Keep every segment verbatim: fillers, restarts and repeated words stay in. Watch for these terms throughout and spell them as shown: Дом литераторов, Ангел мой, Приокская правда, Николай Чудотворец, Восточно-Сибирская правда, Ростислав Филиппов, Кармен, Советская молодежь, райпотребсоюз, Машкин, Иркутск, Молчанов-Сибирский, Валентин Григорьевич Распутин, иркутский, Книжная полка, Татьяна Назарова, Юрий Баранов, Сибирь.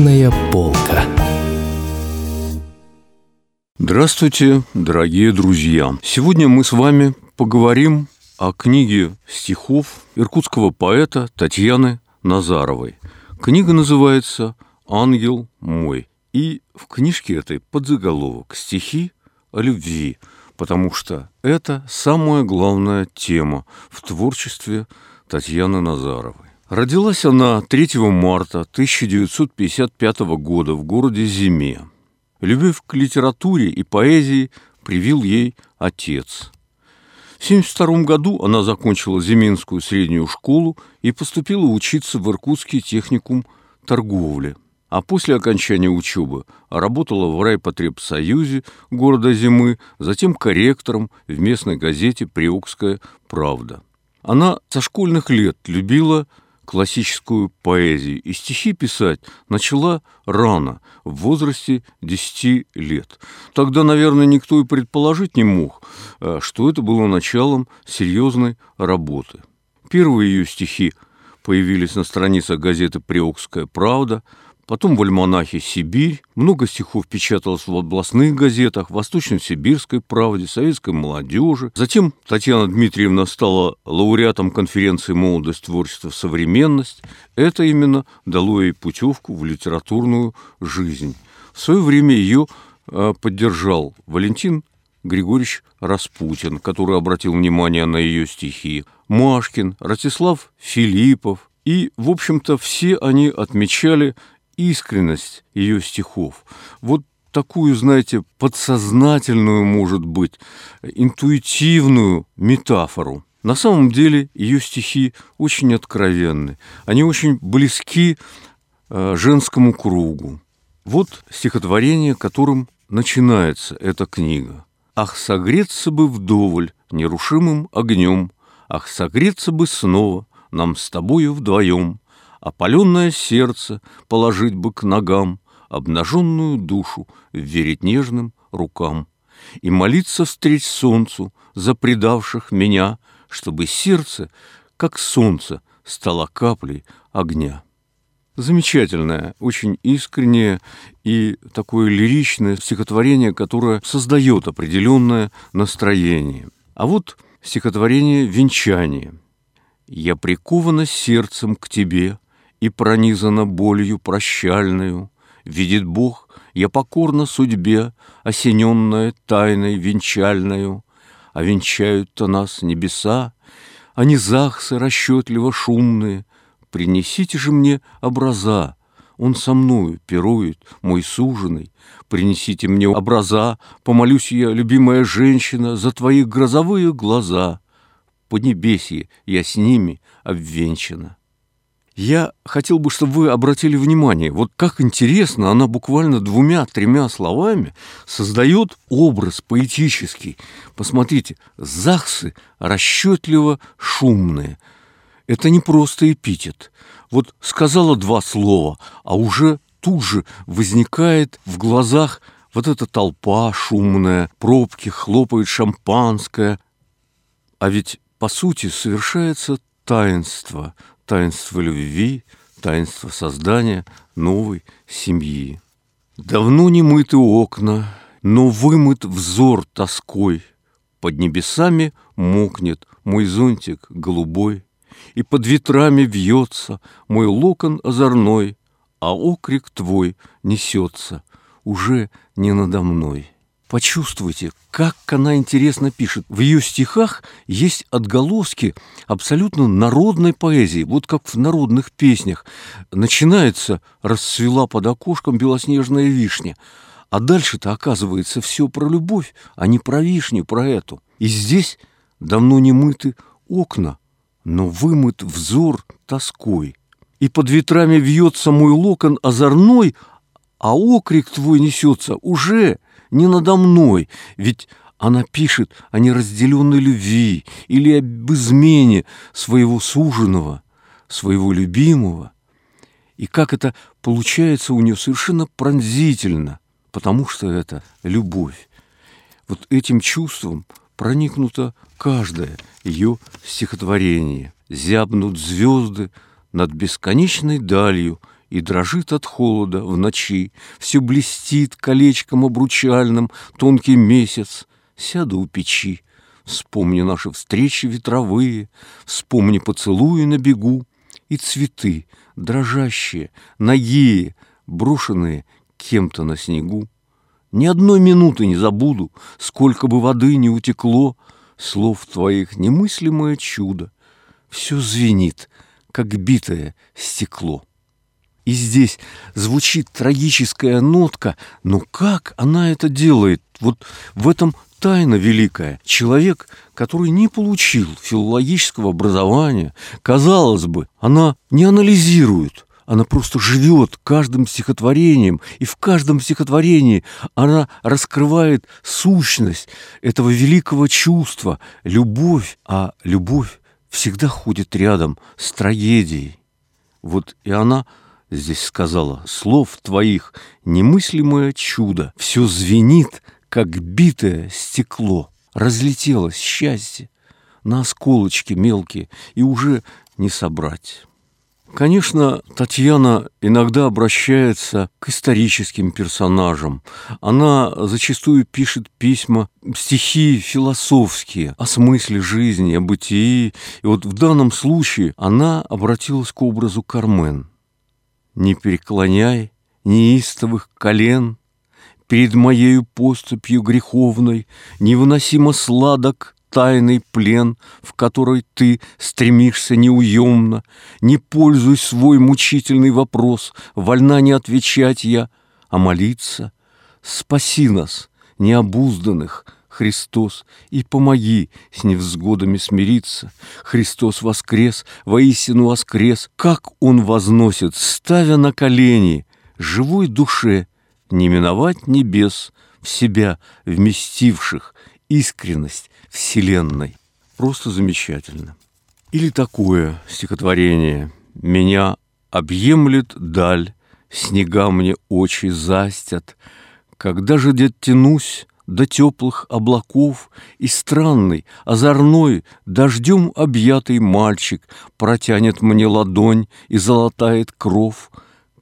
Книжная полка. Здравствуйте, дорогие друзья! Сегодня мы с вами поговорим о книге стихов иркутского поэта Татьяны Назаровой. Книга называется «Ангел мой». И в книжке этой подзаголовок «Стихи о любви», потому что это самая главная тема в творчестве Татьяны Назаровой. Родилась она третьего марта тысяча девятьсот пятьдесят пятого года в городе Зиме. Любовь к литературе и поэзии привил ей отец. В семьдесят втором году она закончила Зименскую среднюю школу и поступила учиться в Иркутский техникум торговли. А после окончания учебы работала в райпотребсоюзе города Зимы, затем корректором в местной газете «Приокская правда». Она со школьных лет любила классическую поэзию и стихи писать начала рано, в возрасте десяти лет. Тогда, наверное, никто и предположить не мог, что это было началом серьезной работы. Первые ее стихи появились на страницах газеты «Приокская правда», потом в альманахе «Сибирь». Много стихов печаталось в областных газетах, «Восточно-Сибирской правде», «Советской молодежи». Затем Татьяна Дмитриевна стала лауреатом конференции «Молодость, творчество, современность». Это именно дало ей путевку в литературную жизнь. В свое время ее поддержал Валентин Григорьевич Распутин, который обратил внимание на ее стихи, Машкин, Ростислав Филиппов. И, в общем-то, все они отмечали искренность ее стихов, вот такую, знаете, подсознательную, может быть, интуитивную метафору. На самом деле ее стихи очень откровенны, они очень близки э, женскому кругу. Вот стихотворение, которым начинается эта книга. «Ах, согреться бы вдоволь нерушимым огнем, ах, согреться бы снова нам с тобою вдвоем, опаленное сердце положить бы к ногам, обнаженную душу верить нежным рукам, и молиться встреч солнцу за предавших меня, чтобы сердце, как солнце, стало каплей огня». Замечательное, очень искреннее и такое лиричное стихотворение, которое создает определенное настроение. А вот стихотворение «Венчание». «Я прикована сердцем к тебе и пронизана болью прощальную. Видит Бог, я покорна судьбе, осененная тайной венчальною. А венчают-то нас небеса, они захсы расчетливо шумные. Принесите же мне образа, он со мною пирует, мой суженый. Принесите мне образа, помолюсь я, любимая женщина, за твои грозовые глаза. Поднебесье, я с ними обвенчана». Я хотел бы, чтобы вы обратили внимание, вот как интересно она буквально двумя-тремя словами создает образ поэтический. Посмотрите, захсы расчетливо шумные. Это не просто эпитет. Вот сказала два слова, а уже тут же возникает в глазах вот эта толпа шумная, пробки, хлопает шампанское. А ведь по сути совершается таинство, таинство любви, таинство создания новой семьи. «Давно не мыты окна, но вымыт взор тоской. Под небесами мокнет мой зонтик голубой, и под ветрами вьется мой локон озорной, а окрик твой несется уже не надо мной». Почувствуйте, как она интересно пишет. В ее стихах есть отголоски абсолютно народной поэзии, вот как в народных песнях. Начинается «Расцвела под окошком белоснежная вишня», а дальше-то оказывается все про любовь, а не про вишню, про эту. И здесь давно не мыты окна, но вымыт взор тоской. И под ветрами вьется мой локон озорной, а окрик твой несется уже не надо мной, ведь она пишет о неразделенной любви или об измене своего суженого, своего любимого. И как это получается у нее совершенно пронзительно, потому что это любовь. Вот этим чувством проникнуто каждое ее стихотворение. «Зябнут звезды над бесконечной далью, и дрожит от холода в ночи, все блестит колечком обручальным тонкий месяц. Сяду у печи, вспомни наши встречи ветровые, вспомни поцелуи на бегу и цветы, дрожащие, нагие, брошенные кем-то на снегу. Ни одной минуты не забуду, сколько бы воды не утекло, слов твоих немыслимое чудо, все звенит, как битое стекло. И здесь звучит трагическая нотка, но как она это делает? Вот в этом тайна великая. Человек, который не получил филологического образования, казалось бы, она не анализирует, она просто живет каждым стихотворением, и в каждом стихотворении она раскрывает сущность этого великого чувства – любовь, а любовь всегда ходит рядом с трагедией. Вот и она здесь сказала: «Слов твоих немыслимое чудо, все звенит, как битое стекло». Разлетелось счастье на осколочки мелкие, и уже не собрать. Конечно, Татьяна иногда обращается к историческим персонажам. Она зачастую пишет письма, стихи философские о смысле жизни, о бытии. И вот в данном случае она обратилась к образу Кармен. «Не переклоняй неистовых колен перед моею поступью греховной, невыносимо сладок тайный плен, в который ты стремишься неуемно, не пользуй свой мучительный вопрос, вольна не отвечать я, а молиться. Спаси нас, необузданных, Христос, и помоги с невзгодами смириться. Христос воскрес, воистину воскрес, как Он возносит, ставя на колени, живой душе, не миновать небес, в себя вместивших искренность Вселенной». Просто замечательно. Или такое стихотворение: «Меня объемлет даль, снега мне очи застят, когда же дед тянусь до теплых облаков, и странный, озорной, дождем объятый мальчик протянет мне ладонь и золотает кров,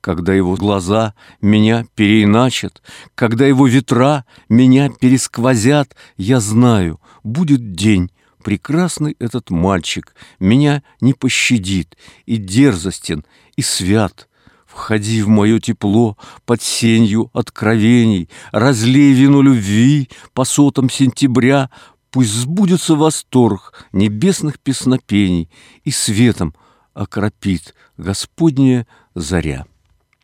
когда его глаза меня переиначат, когда его ветра меня пересквозят, я знаю, будет день, прекрасный этот мальчик меня не пощадит, и дерзостен, и свят. Входи в мое тепло под сенью откровений, разлей вино любви по сотам сентября, пусть сбудется восторг небесных песнопений и светом окропит Господняя заря».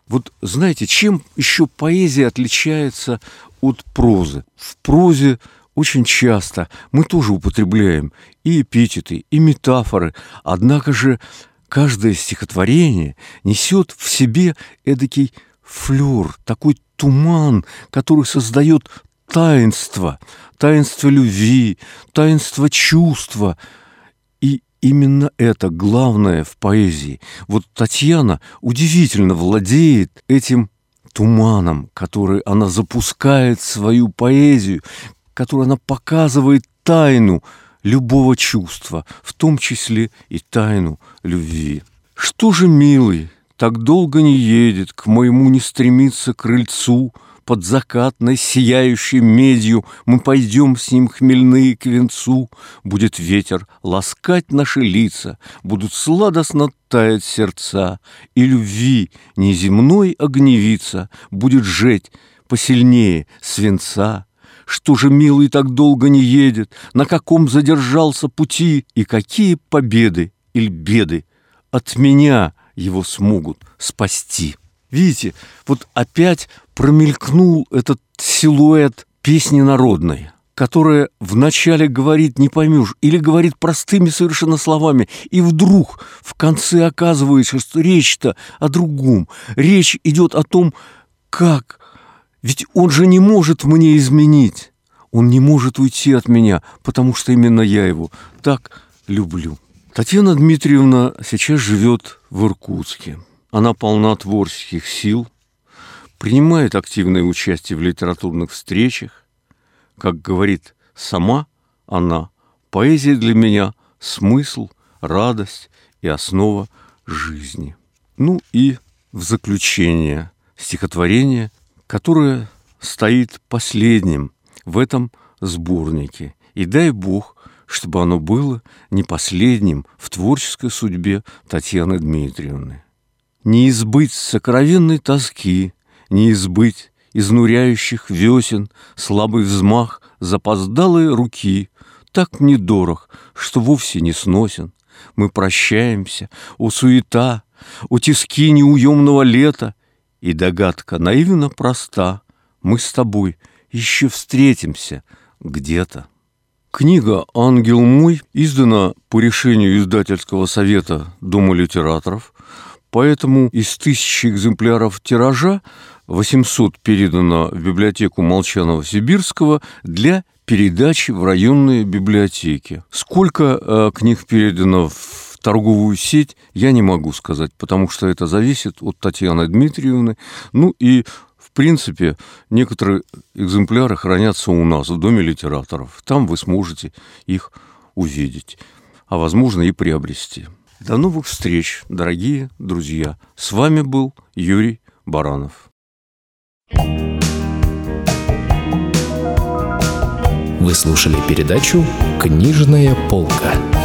Вот знаете, чем еще поэзия отличается от прозы? В прозе очень часто мы тоже употребляем и эпитеты, и метафоры, однако же каждое стихотворение несет в себе эдакий флёр, такой туман, который создает таинство, таинство любви, таинство чувства. И именно это главное в поэзии. Вот Татьяна удивительно владеет этим туманом, который она запускает в свою поэзию, который она показывает тайну любого чувства, в том числе и тайну любви. «Что же, милый, так долго не едет, к моему не стремится крыльцу, под закатной сияющей медью мы пойдем с ним хмельные к венцу, будет ветер ласкать наши лица, будут сладостно таять сердца, и любви неземной огневица будет жечь посильнее свинца. Что же, милый, так долго не едет, на каком задержался пути, и какие победы или беды от меня его смогут спасти?» Видите, вот опять промелькнул этот силуэт песни народной, которая вначале говорит «не поймешь» или говорит простыми совершенно словами, и вдруг в конце оказывается, что речь-то о другом. Речь идет о том, как... Ведь он же не может мне изменить, он не может уйти от меня, потому что именно я его так люблю. Татьяна Дмитриевна сейчас живет в Иркутске. Она полна творческих сил, принимает активное участие в литературных встречах. Как говорит сама она, поэзия для меня – смысл, радость и основа жизни. Ну и в заключение стихотворение, которое стоит последним в этом сборнике. И дай Бог, чтобы оно было не последним в творческой судьбе Татьяны Дмитриевны. Не избыть сокровенной тоски, не избыть изнуряющих весен, слабый взмах запоздалой руки, так недорог, что вовсе не сносен. Мы прощаемся, о суета, о тиски неуемного лета, и догадка наивно проста, мы с тобой еще встретимся где-то. Книга «Ангел мой» издана по решению издательского совета Дома литераторов, поэтому из тысячи экземпляров тиража восемьсот передано в библиотеку Молчанова-Сибирского для передачи в районные библиотеки. Сколько э, книг передано в торговую сеть, я не могу сказать, потому что это зависит от Татьяны Дмитриевны. Ну и, в принципе, некоторые экземпляры хранятся у нас в Доме литераторов. Там вы сможете их увидеть, а, возможно, и приобрести. До новых встреч, дорогие друзья. С вами был Юрий Баранов. Вы слушали передачу «Книжная полка».